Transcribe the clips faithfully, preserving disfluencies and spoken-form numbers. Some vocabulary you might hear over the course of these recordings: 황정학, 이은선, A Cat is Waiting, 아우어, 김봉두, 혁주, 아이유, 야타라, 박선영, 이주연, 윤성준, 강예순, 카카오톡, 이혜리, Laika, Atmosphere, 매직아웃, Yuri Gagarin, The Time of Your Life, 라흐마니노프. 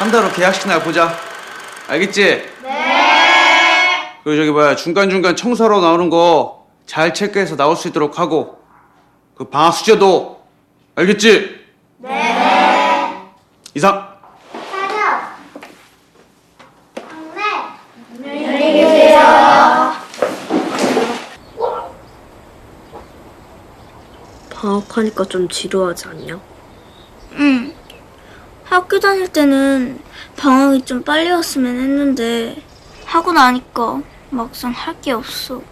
한 달로 계약식 날 보자. 알겠지? 네. 그리고 저기 뭐야, 중간중간 청사로 나오는 거 잘 체크해서 나올 수 있도록 하고, 그 방학 숙제도, 알겠지? 네. 이상. 방학하니까 좀 지루하지 않냐? 응. 학교 다닐 때는 방학이 좀 빨리 왔으면 했는데 하고 나니까 막상 할 게 없어.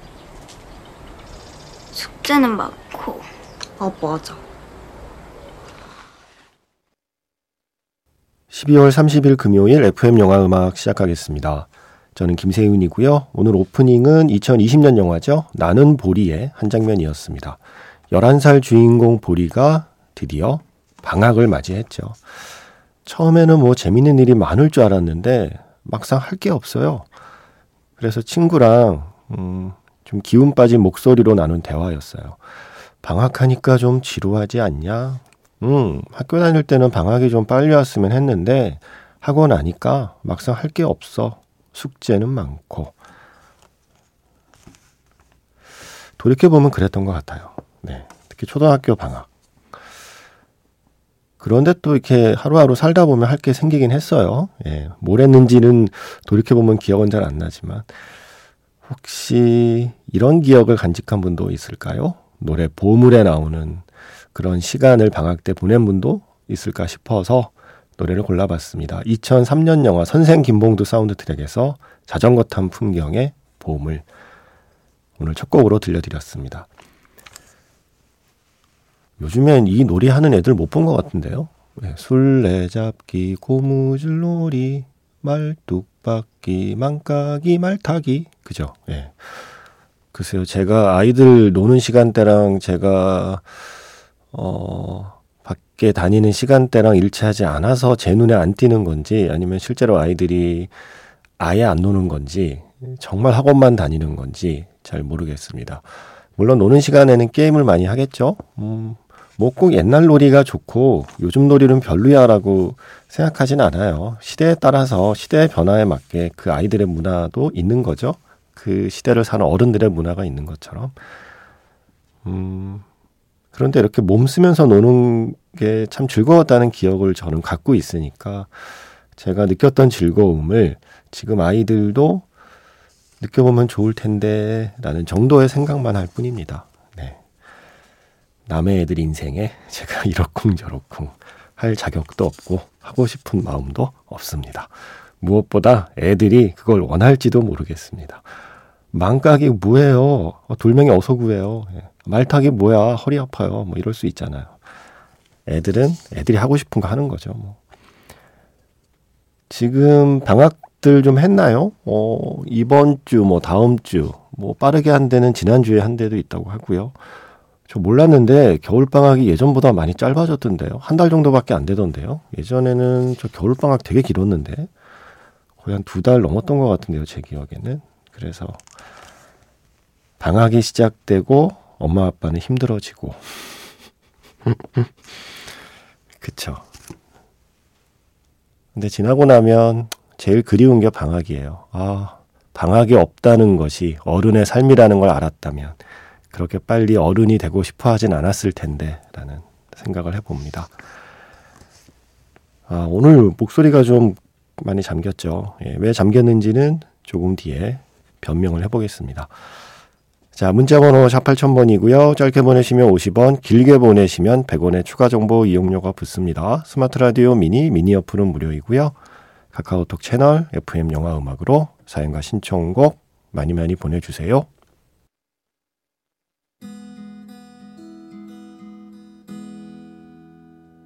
숙제는 많고. 아, 맞아. 십이월 삼십일 금요일 에프엠 영화음악 시작하겠습니다. 저는 김세윤이고요. 오늘 오프닝은 이천이십년 영화죠. 나는 보리의 한 장면이었습니다. 열한 살 주인공 보리가 드디어 방학을 맞이했죠. 처음에는 뭐 재밌는 일이 많을 줄 알았는데 막상 할 게 없어요. 그래서 친구랑 음, 좀 기운 빠진 목소리로 나눈 대화였어요. 방학하니까 좀 지루하지 않냐? 음, 학교 다닐 때는 방학이 좀 빨리 왔으면 했는데 하고 나니까 막상 할 게 없어. 숙제는 많고. 돌이켜보면 그랬던 것 같아요. 네, 특히 초등학교 방학. 그런데 또 이렇게 하루하루 살다 보면 할 게 생기긴 했어요. 예, 뭘 했는지는 돌이켜보면 기억은 잘 안 나지만. 혹시 이런 기억을 간직한 분도 있을까요? 노래 보물에 나오는 그런 시간을 방학 때 보낸 분도 있을까 싶어서 노래를 골라봤습니다. 이천삼년 영화 선생 김봉두 사운드 트랙에서 자전거 탄 풍경의 보물, 오늘 첫 곡으로 들려드렸습니다. 요즘엔 이 놀이 하는 애들 못 본 것 같은데요. 네, 술래잡기, 고무줄놀이, 말뚝박기, 망까기, 말타기. 그죠? 예. 네. 글쎄요, 제가 아이들 노는 시간대랑 제가 어, 밖에 다니는 시간대랑 일치하지 않아서 제 눈에 안 띄는 건지, 아니면 실제로 아이들이 아예 안 노는 건지, 정말 학원만 다니는 건지 잘 모르겠습니다. 물론 노는 시간에는 게임을 많이 하겠죠. 음, 뭐 꼭 옛날 놀이가 좋고 요즘 놀이는 별로야라고 생각하진 않아요. 시대에 따라서 시대의 변화에 맞게 그 아이들의 문화도 있는 거죠. 그 시대를 사는 어른들의 문화가 있는 것처럼. 음, 그런데 이렇게 몸 쓰면서 노는 게 참 즐거웠다는 기억을 저는 갖고 있으니까 제가 느꼈던 즐거움을 지금 아이들도 느껴보면 좋을 텐데 라는 정도의 생각만 할 뿐입니다. 네. 남의 애들 인생에 제가 이러쿵저러쿵 할 자격도 없고 하고 싶은 마음도 없습니다. 무엇보다 애들이 그걸 원할지도 모르겠습니다. 망까기 뭐예요? 돌멩이 어서 구해요. 말타기 뭐야? 허리 아파요. 뭐 이럴 수 있잖아요. 애들은 애들이 하고 싶은 거 하는 거죠. 뭐. 지금 방학 들 좀 했나요? 어, 이번 주, 뭐 다음 주, 뭐 빠르게 한 데는 지난주에 한 데도 있다고 하고요. 저 몰랐는데 겨울방학이 예전보다 많이 짧아졌던데요. 한 달 정도밖에 안 되던데요. 예전에는 저 겨울방학 되게 길었는데 거의 한 두 달 넘었던 것 같은데요. 제 기억에는. 그래서 방학이 시작되고 엄마 아빠는 힘들어지고 그쵸. 근데 지나고 나면 제일 그리운 게 방학이에요. 아, 방학이 없다는 것이 어른의 삶이라는 걸 알았다면 그렇게 빨리 어른이 되고 싶어 하진 않았을 텐데 라는 생각을 해봅니다. 아, 오늘 목소리가 좀 많이 잠겼죠. 예, 왜 잠겼는지는 조금 뒤에 변명을 해보겠습니다. 자, 문자번호 샵 팔천번이고요. 짧게 보내시면 오십원, 길게 보내시면 백원의 추가 정보 이용료가 붙습니다. 스마트 라디오 미니, 미니 어플은 무료이고요. 카카오톡 채널 에프엠 영화음악으로 사연과 신청곡 많이 많이 보내주세요.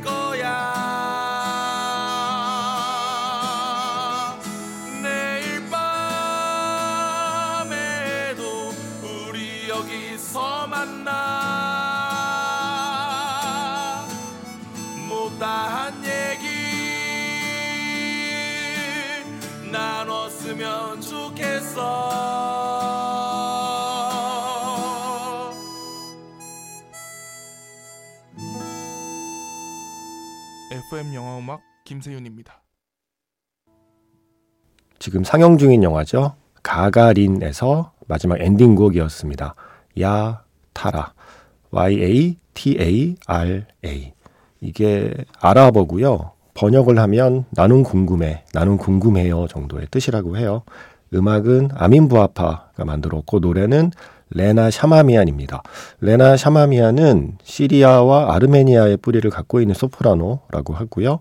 거야. 만나 못다한 얘기 있으면 좋겠어. 에프엠 영화음악 김세윤입니다. 지금 상영 중인 영화죠. 가가린에서 마지막 엔딩곡이었습니다. 야타라, 와이 에이 티 에이 알 에이. 이게 아랍어고요. 번역을 하면 나는 궁금해, 나는 궁금해요 정도의 뜻이라고 해요. 음악은 아민 부아파가 만들었고 노래는 레나 샤마미안입니다. 레나 샤마미안은 시리아와 아르메니아의 뿌리를 갖고 있는 소프라노라고 하고요.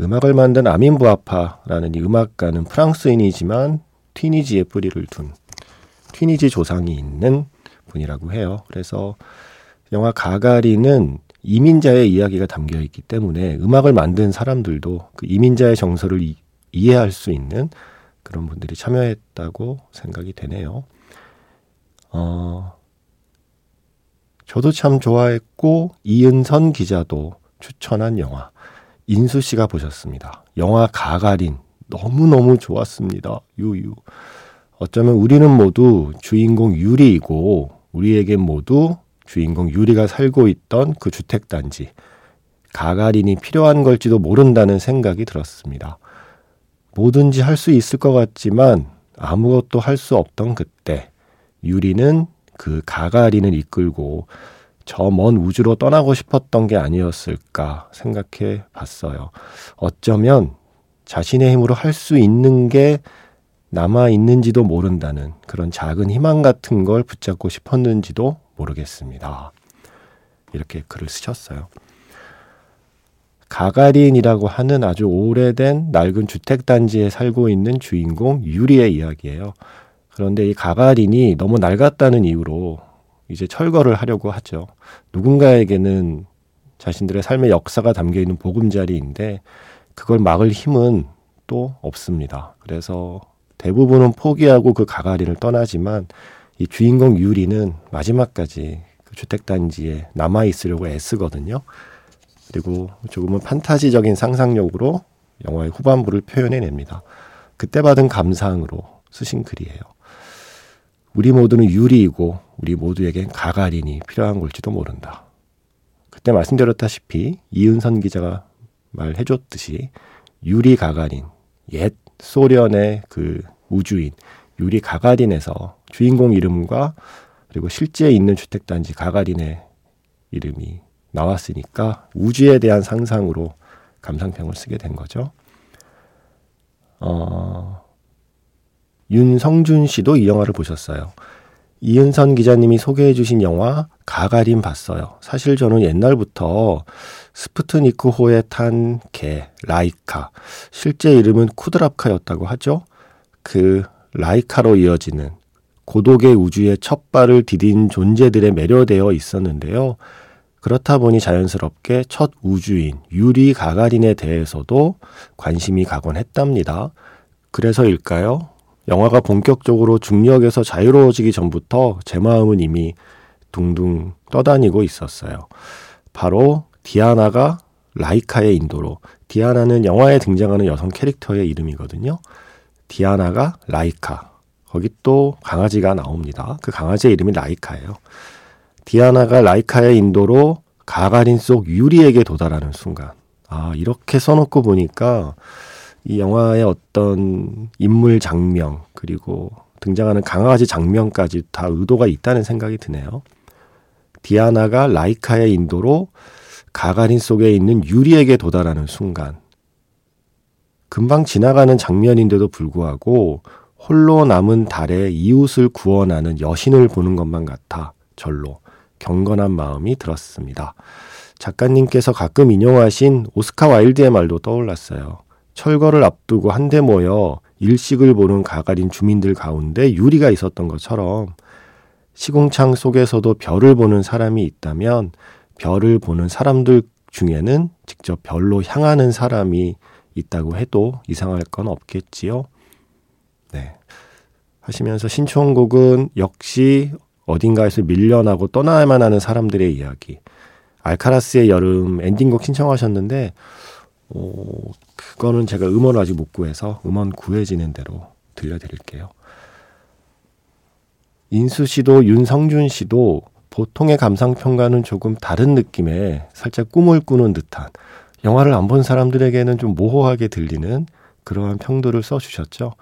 음악을 만든 아민 부아파라는 이 음악가는 프랑스인이지만 튀니지의 뿌리를 둔 튀니지 조상이 있는 분이라고 해요. 그래서 영화 가가린은 이민자의 이야기가 담겨있기 때문에 음악을 만든 사람들도 그 이민자의 정서를 이, 이해할 수 있는 그런 분들이 참여했다고 생각이 되네요. 어, 저도 참 좋아했고 이은선 기자도 추천한 영화, 인수 씨가 보셨습니다. 영화 가가린 너무너무 좋았습니다. 유유. 어쩌면 우리는 모두 주인공 유리이고 우리에겐 모두 주인공 유리가 살고 있던 그 주택단지, 가가린이 필요한 걸지도 모른다는 생각이 들었습니다. 뭐든지 할 수 있을 것 같지만 아무것도 할 수 없던 그때, 유리는 그 가가린을 이끌고 저 먼 우주로 떠나고 싶었던 게 아니었을까 생각해 봤어요. 어쩌면 자신의 힘으로 할 수 있는 게 남아있는지도 모른다는 그런 작은 희망 같은 걸 붙잡고 싶었는지도 모르겠습니다. 이렇게 글을 쓰셨어요. 가가린이라고 하는 아주 오래된 낡은 주택단지에 살고 있는 주인공 유리의 이야기예요. 그런데 이 가가린이 너무 낡았다는 이유로 이제 철거를 하려고 하죠. 누군가에게는 자신들의 삶의 역사가 담겨있는 보금자리인데 그걸 막을 힘은 또 없습니다. 그래서 대부분은 포기하고 그 가가린을 떠나지만 이 주인공 유리는 마지막까지 그 주택단지에 남아있으려고 애쓰거든요. 그리고 조금은 판타지적인 상상력으로 영화의 후반부를 표현해냅니다. 그때 받은 감상으로 쓰신 글이에요. 우리 모두는 유리이고 우리 모두에겐 가가린이 필요한 걸지도 모른다. 그때 말씀드렸다시피 이은선 기자가 말해줬듯이 유리 가가린, 옛 소련의 그 우주인 유리 가가린에서 주인공 이름과 그리고 실제 있는 주택단지 가가린의 이름이 나왔으니까 우주에 대한 상상으로 감상평을 쓰게 된 거죠. 어, 윤성준 씨도 이 영화를 보셨어요. 이은선 기자님이 소개해 주신 영화 가가린 봤어요. 사실 저는 옛날부터 스푸트니크호에 탄 개, 라이카, 실제 이름은 쿠드랍카였다고 하죠. 그 라이카로 이어지는 고독의 우주의 첫 발을 디딘 존재들에 매료되어 있었는데요. 그렇다 보니 자연스럽게 첫 우주인 유리 가가린에 대해서도 관심이 가곤 했답니다. 그래서일까요? 영화가 본격적으로 중력에서 자유로워지기 전부터 제 마음은 이미 둥둥 떠다니고 있었어요. 바로 디아나가 라이카의 인도로, 디아나는 영화에 등장하는 여성 캐릭터의 이름이거든요. 디아나가 라이카, 거기 또 강아지가 나옵니다. 그 강아지의 이름이 라이카예요. 디아나가 라이카의 인도로 가가린 속 유리에게 도달하는 순간, 아 이렇게 써놓고 보니까 이 영화의 어떤 인물 장면 그리고 등장하는 강아지 장면까지 다 의도가 있다는 생각이 드네요. 디아나가 라이카의 인도로 가가린 속에 있는 유리에게 도달하는 순간, 금방 지나가는 장면인데도 불구하고 홀로 남은 달의 이웃을 구원하는 여신을 보는 것만 같아 절로 경건한 마음이 들었습니다. 작가님께서 가끔 인용하신 오스카 와일드의 말도 떠올랐어요. 철거를 앞두고 한데 모여 일식을 보는 가가린 주민들 가운데 유리가 있었던 것처럼 시궁창 속에서도 별을 보는 사람이 있다면 별을 보는 사람들 중에는 직접 별로 향하는 사람이 있다고 해도 이상할 건 없겠지요. 네. 하시면서 신청곡은 역시 어딘가에서 밀려나고 떠나야만 하는 사람들의 이야기, 알카라스의 여름 엔딩곡 신청하셨는데 어, 그거는 제가 음원을 아직 못 구해서 음원 구해지는 대로 들려드릴게요. 인수 씨도 윤성준 씨도 보통의 감상평가는 조금 다른 느낌의 살짝 꿈을 꾸는 듯한 영화를 안 본 사람들에게는 좀 모호하게 들리는 그러한 평도를 써주셨죠.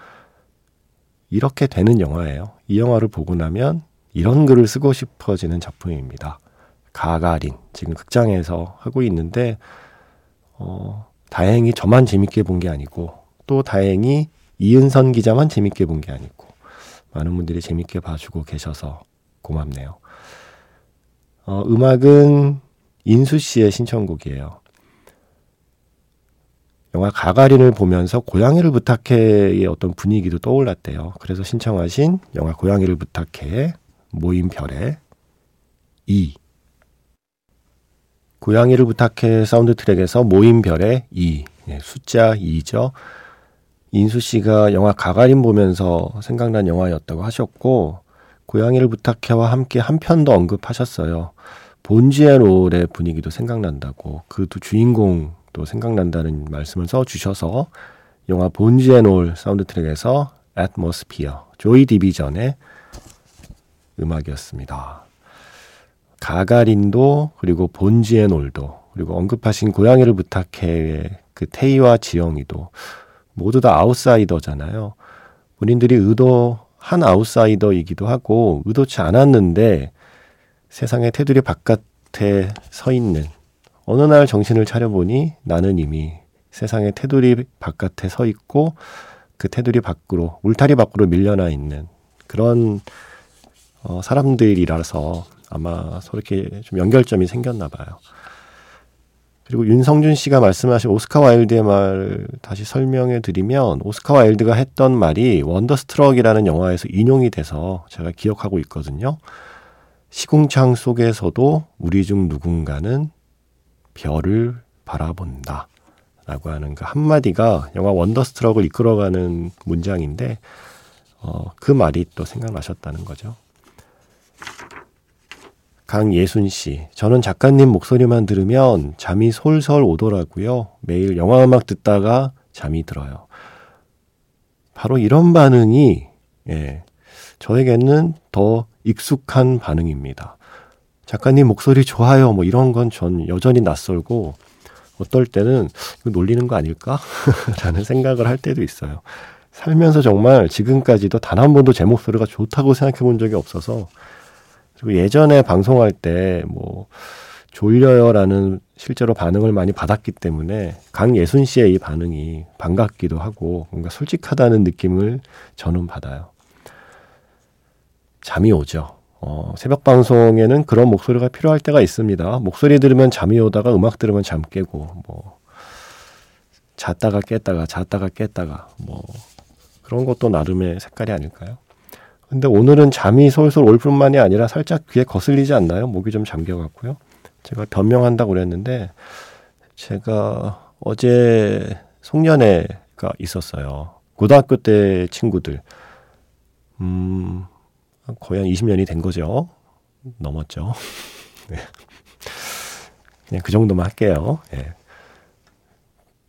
이렇게 되는 영화예요. 이 영화를 보고 나면 이런 글을 쓰고 싶어지는 작품입니다. 가가린, 지금 극장에서 하고 있는데 어, 다행히 저만 재밌게 본 게 아니고 또 다행히 이은선 기자만 재밌게 본 게 아니고 많은 분들이 재밌게 봐주고 계셔서 고맙네요. 어, 음악은 인수 씨의 신청곡이에요. 영화 가가린을 보면서 고양이를 부탁해의 어떤 분위기도 떠올랐대요. 그래서 신청하신 영화 고양이를 부탁해 모인 별의 이. 고양이를 부탁해 사운드 트랙에서 모인 별의 이. 예, 숫자 이죠. 인수 씨가 영화 가가린 보면서 생각난 영화였다고 하셨고 고양이를 부탁해와 함께 한 편도 언급하셨어요. 본지앤올의 분위기도 생각난다고 그 두 주인공 또 생각난다는 말씀을 써주셔서 영화 본지앤올 사운드 트랙에서 Atmosphere, 조이 디비전의 음악이었습니다. 가가린도 그리고 본지앤올도 그리고 언급하신 고양이를 부탁해의 그 태희와 지영이도 모두 다 아웃사이더잖아요. 본인들이 의도한 아웃사이더이기도 하고 의도치 않았는데 세상의 테두리 바깥에 서 있는 어느 날 정신을 차려보니 나는 이미 세상의 테두리 바깥에 서 있고 그 테두리 밖으로, 울타리 밖으로 밀려나 있는 그런 어, 사람들이라서 아마 이렇게 좀 연결점이 생겼나 봐요. 그리고 윤성준 씨가 말씀하신 오스카 와일드의 말 다시 설명해 드리면 오스카 와일드가 했던 말이 원더스트럭이라는 영화에서 인용이 돼서 제가 기억하고 있거든요. 시궁창 속에서도 우리 중 누군가는 별을 바라본다 라고 하는 그 한마디가 영화 원더스트럭을 이끌어가는 문장인데 어, 그 말이 또 생각나셨다는 거죠. 강예순 씨, 저는 작가님 목소리만 들으면 잠이 솔솔 오더라고요. 매일 영화음악 듣다가 잠이 들어요. 바로 이런 반응이 예, 저에게는 더 익숙한 반응입니다. 작가님 목소리 좋아요. 뭐 이런 건 전 여전히 낯설고 어떨 때는 이거 놀리는 거 아닐까? 라는 생각을 할 때도 있어요. 살면서 정말 지금까지도 단 한 번도 제 목소리가 좋다고 생각해 본 적이 없어서 그리고 예전에 방송할 때 뭐 졸려요라는 실제로 반응을 많이 받았기 때문에 강예순 씨의 이 반응이 반갑기도 하고 뭔가 솔직하다는 느낌을 저는 받아요. 잠이 오죠. 어, 새벽 방송에는 그런 목소리가 필요할 때가 있습니다. 목소리 들으면 잠이 오다가 음악 들으면 잠 깨고 뭐 잤다가 깼다가 잤다가 깼다가 뭐 그런 것도 나름의 색깔이 아닐까요? 근데 오늘은 잠이 솔솔 올 뿐만이 아니라 살짝 귀에 거슬리지 않나요? 목이 좀 잠겨갖고요. 제가 변명한다고 그랬는데 제가 어제 송년회가 있었어요. 고등학교 때 친구들 음... 거의 한 이십 년이 된 거죠. 넘었죠. 네. 그냥 그 정도만 할게요. 네.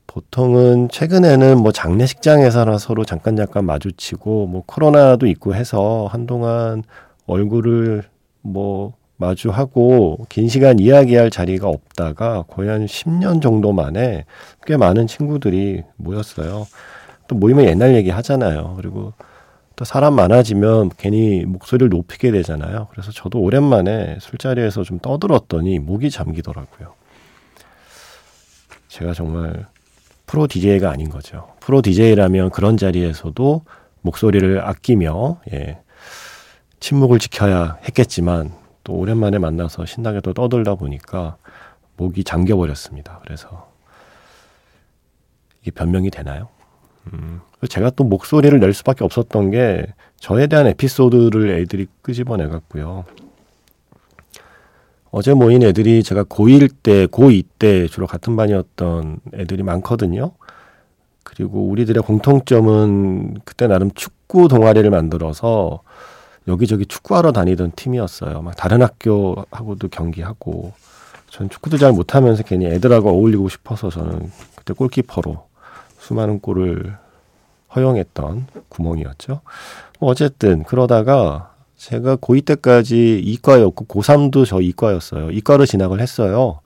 보통은 최근에는 뭐 장례식장에서나 서로 잠깐 잠깐 마주치고 뭐 코로나도 있고 해서 한동안 얼굴을 뭐 마주하고 긴 시간 이야기할 자리가 없다가 거의 한 십 년 정도 만에 꽤 많은 친구들이 모였어요. 또 모이면 옛날 얘기 하잖아요. 그리고 또 사람 많아지면 괜히 목소리를 높이게 되잖아요. 그래서 저도 오랜만에 술자리에서 좀 떠들었더니 목이 잠기더라고요. 제가 정말 프로 디제이가 아닌 거죠. 프로 디제이라면 그런 자리에서도 목소리를 아끼며 예, 침묵을 지켜야 했겠지만 또 오랜만에 만나서 신나게 또 떠들다 보니까 목이 잠겨버렸습니다. 그래서 이게 변명이 되나요? 음, 제가 또 목소리를 낼 수밖에 없었던 게 저에 대한 에피소드를 애들이 끄집어내갔고요. 어제 모인 애들이 제가 고일 때, 고이 때 주로 같은 반이었던 애들이 많거든요. 그리고 우리들의 공통점은 그때 나름 축구 동아리를 만들어서 여기저기 축구하러 다니던 팀이었어요. 막 다른 학교하고도 경기하고 전 축구도 잘 못하면서 괜히 애들하고 어울리고 싶어서 저는 그때 골키퍼로 수많은 골을 허용했던 구멍이었죠. 어쨌든 그러다가 제가 고이 때까지 이과였고 고삼도 저 이과였어요. 이과로 진학을 했어요.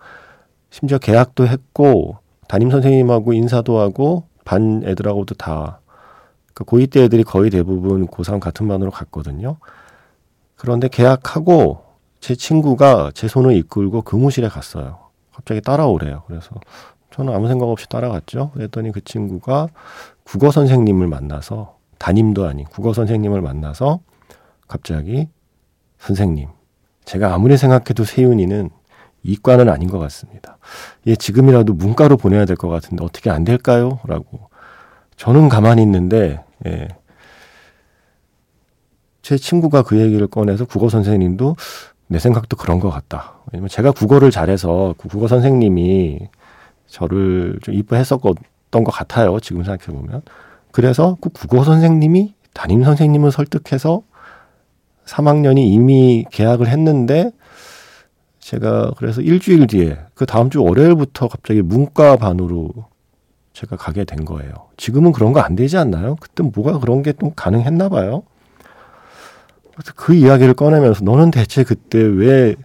심지어 계약도 했고 담임선생님하고 인사도 하고 반 애들하고도 다. 고이 때 애들이 거의 대부분 고삼 같은 반으로 갔거든요. 그런데 계약하고 제 친구가 제 손을 이끌고 교무실에 갔어요. 갑자기 따라오래요. 그래서 저는 아무 생각 없이 따라갔죠. 그랬더니 그 친구가 국어 선생님을 만나서, 담임도 아닌 국어 선생님을 만나서 갑자기, 선생님, 제가 아무리 생각해도 세윤이는 이과는 아닌 것 같습니다. 얘 지금이라도 문과로 보내야 될 것 같은데 어떻게 안 될까요? 라고. 저는 가만히 있는데 예. 제 친구가 그 얘기를 꺼내서 국어 선생님도 내 생각도 그런 것 같다. 왜냐면 제가 국어를 잘해서 국어 선생님이 저를 좀 이뻐했었던 것 같아요. 지금 생각해보면. 그래서 그 국어 선생님이 담임 선생님을 설득해서 삼 학년이 이미 계약을 했는데 제가 그래서 일주일 뒤에 그 다음 주 월요일부터 갑자기 문과 반으로 제가 가게 된 거예요. 지금은 그런 거 안 되지 않나요? 그때 뭐가 그런 게 또 가능했나 봐요. 그래서 그 이야기를 꺼내면서 너는 대체 그때 왜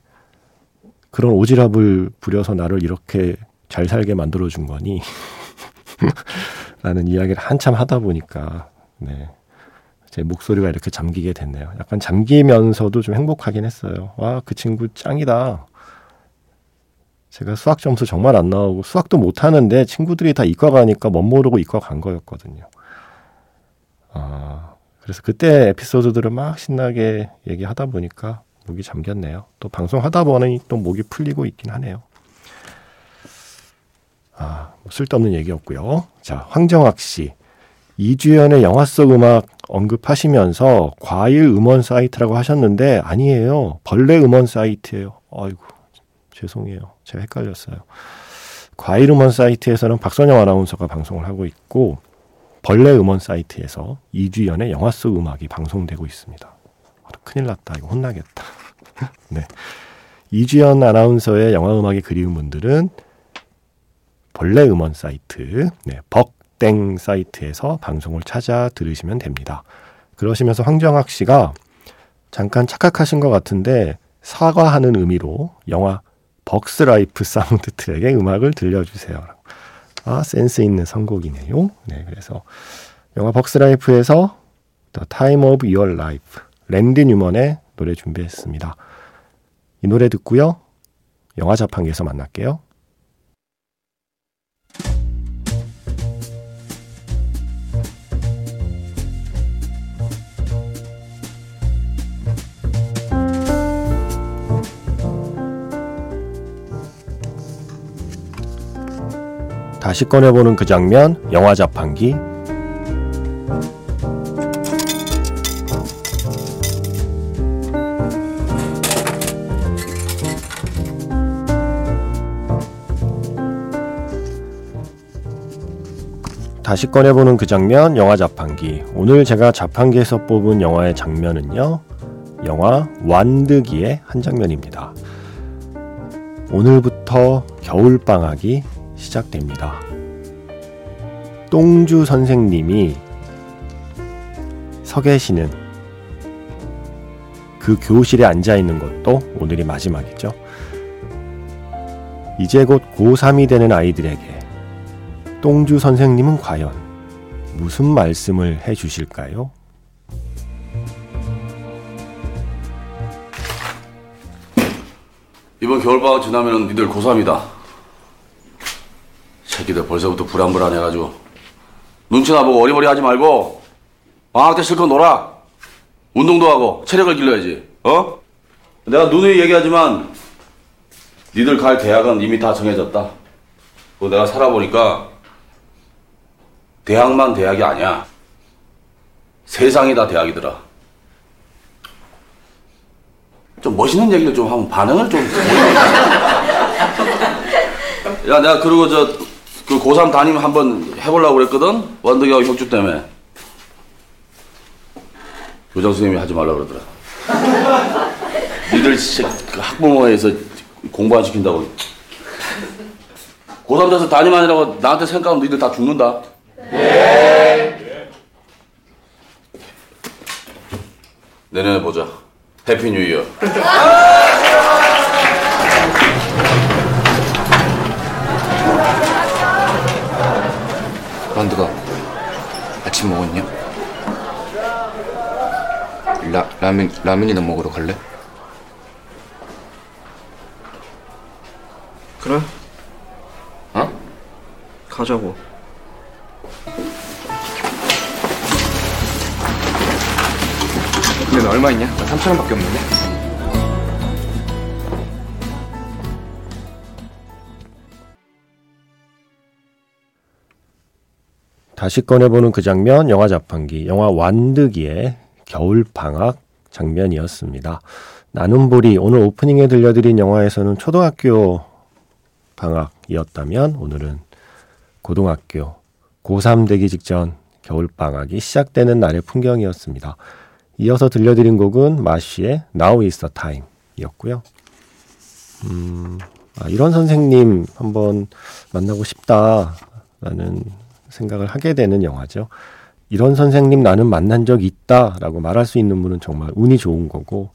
그런 오지랖을 부려서 나를 이렇게 잘 살게 만들어준 거니? 라는 이야기를 한참 하다 보니까 네, 제 목소리가 이렇게 잠기게 됐네요. 약간 잠기면서도 좀 행복하긴 했어요. 와, 그 친구 짱이다. 제가 수학 점수 정말 안 나오고 수학도 못하는데 친구들이 다 이과 가니까 멋모르고 이과 간 거였거든요. 아, 그래서 그때 에피소드들을 막 신나게 얘기하다 보니까 목이 잠겼네요. 또 방송하다 보니 또 목이 풀리고 있긴 하네요. 아, 뭐 쓸데없는 얘기였고요. 자, 황정학 씨. 이주연의 영화 속 음악 언급하시면서 과일 음원 사이트라고 하셨는데 아니에요. 벌레 음원 사이트예요. 아이고. 죄송해요. 제가 헷갈렸어요. 과일 음원 사이트에서는 박선영 아나운서가 방송을 하고 있고 벌레 음원 사이트에서 이주연의 영화 속 음악이 방송되고 있습니다. 큰일 났다. 이거 혼나겠다. 네, 이주연 아나운서의 영화 음악이 그리운 분들은 벌레 음원 사이트, 네, 벅땡 사이트에서 방송을 찾아 들으시면 됩니다. 그러시면서 황정학 씨가 잠깐 착각하신 것 같은데 사과하는 의미로 영화 벅스 라이프 사운드 트랙의 음악을 들려주세요. 아, 센스 있는 선곡이네요. 네, 그래서 영화 벅스 라이프에서 The Time of Your Life, 랜디 뉴먼의 노래 준비했습니다. 이 노래 듣고요. 영화 자판기에서 만날게요. 다시 꺼내보는 그 장면, 영화 자판기. 다시 꺼내보는 그 장면, 영화 자판기. 오늘 제가 자판기에서 뽑은 영화의 장면은요, 영화 완득이의 한 장면입니다. 오늘부터 겨울방학이 시작됩니다. 똥주 선생님이 서 계시는 그 교실에 앉아있는 것도 오늘이 마지막이죠. 이제 곧 고삼이 되는 아이들에게 똥주 선생님은 과연 무슨 말씀을 해주실까요? 이번 겨울방학 지나면 니들 고삼이다. 새끼들 벌써부터 불안불안해가지고 눈치나 보고 어리버리 하지 말고 방학 때 실컷 놀아. 운동도 하고 체력을 길러야지. 어? 내가 누누이 얘기하지만 니들 갈 대학은 이미 다 정해졌다. 그거 내가 살아보니까 대학만 대학이 아니야. 세상이 다 대학이더라. 좀 멋있는 얘기를 좀 하면 반응을 좀... 야, 내가 그러고 저... 그 고삼 담임 한번 해보려고 그랬거든? 완득이하고 혁주 때문에. 교장 선생님이 하지 말라고 그러더라. 니들 진짜 학부모에서 공부 안 시킨다고. 고삼 돼서 담임 아니라고 나한테 생각하면 니들 다 죽는다. 네. 내년에 보자. 해피 뉴 이어. 만두가 아침 먹었냐? 라, 라면, 라면이나 먹으러 갈래? 그래? 어? 가자고. 근데 너 얼마 있냐? 나 삼천 원밖에 없는데? 다시 꺼내보는 그 장면, 영화 자판기, 영화 완득이의 겨울방학 장면이었습니다. 나눔보리, 오늘 오프닝에 들려드린 영화에서는 초등학교 방학이었다면 오늘은 고등학교 고삼 되기 직전 겨울방학이 시작되는 날의 풍경이었습니다. 이어서 들려드린 곡은 마시의 Now is the time 이었고요. 음, 아, 이런 선생님 한번 만나고 싶다라는 생각을 하게 되는 영화죠. 이런 선생님 나는 만난 적 있다 라고 말할 수 있는 분은 정말 운이 좋은 거고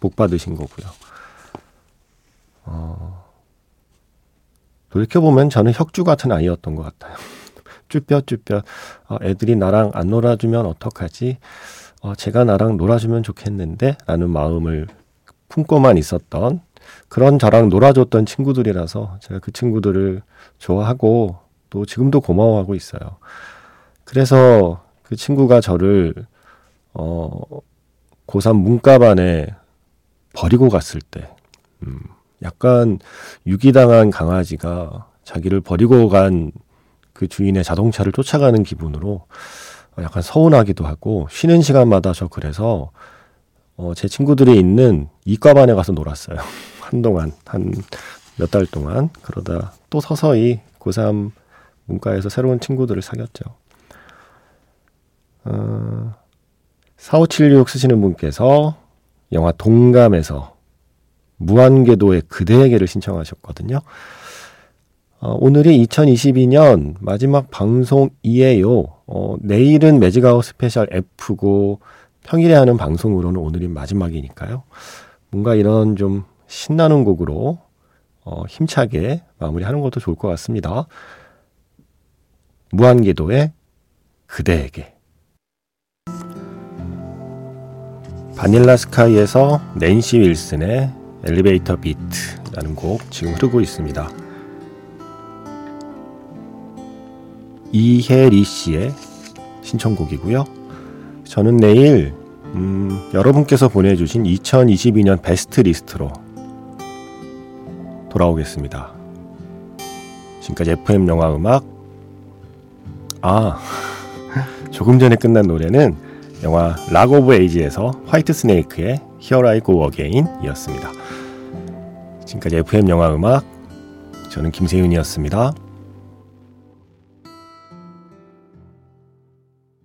복 받으신 거고요. 어... 돌이켜보면 저는 혁주 같은 아이였던 것 같아요. 쭈뼛쭈뼛 어, 애들이 나랑 안 놀아주면 어떡하지? 어, 제가 나랑 놀아주면 좋겠는데? 라는 마음을 품고만 있었던 그런 저랑 놀아줬던 친구들이라서 제가 그 친구들을 좋아하고 또 지금도 고마워하고 있어요. 그래서 그 친구가 저를 어, 고삼 문과반에 버리고 갔을 때 음, 약간 유기당한 강아지가 자기를 버리고 간 그 주인의 자동차를 쫓아가는 기분으로 약간 서운하기도 하고 쉬는 시간마다 저 그래서 어, 제 친구들이 있는 이과반에 가서 놀았어요. 한동안 한 몇 달 동안 그러다 또 서서히 고삼 문과에서 새로운 친구들을 사귀었죠. 어, 사오칠육 쓰시는 분께서 영화 동감에서 무한궤도의 그대에게를 신청하셨거든요. 어, 오늘이 이천이십이 년 마지막 방송이에요. 어, 내일은 매직아웃 스페셜 F고 평일에 하는 방송으로는 오늘이 마지막이니까요. 뭔가 이런 좀 신나는 곡으로 어, 힘차게 마무리하는 것도 좋을 것 같습니다. 무한궤도의 그대에게. 바닐라 스카이에서 낸시 윌슨의 엘리베이터 비트라는 곡 지금 흐르고 있습니다. 이혜리 씨의 신청곡이고요. 저는 내일 음, 여러분께서 보내주신 이천이십이 년 베스트 리스트로 돌아오겠습니다. 지금까지 에프엠 영화 음악. 아 조금 전에 끝난 노래는 영화 락 오브 에이지에서 화이트 스네이크의 Here I Go Again 이었습니다. 지금까지 에프엠 영화 음악. 저는 김세윤이었습니다.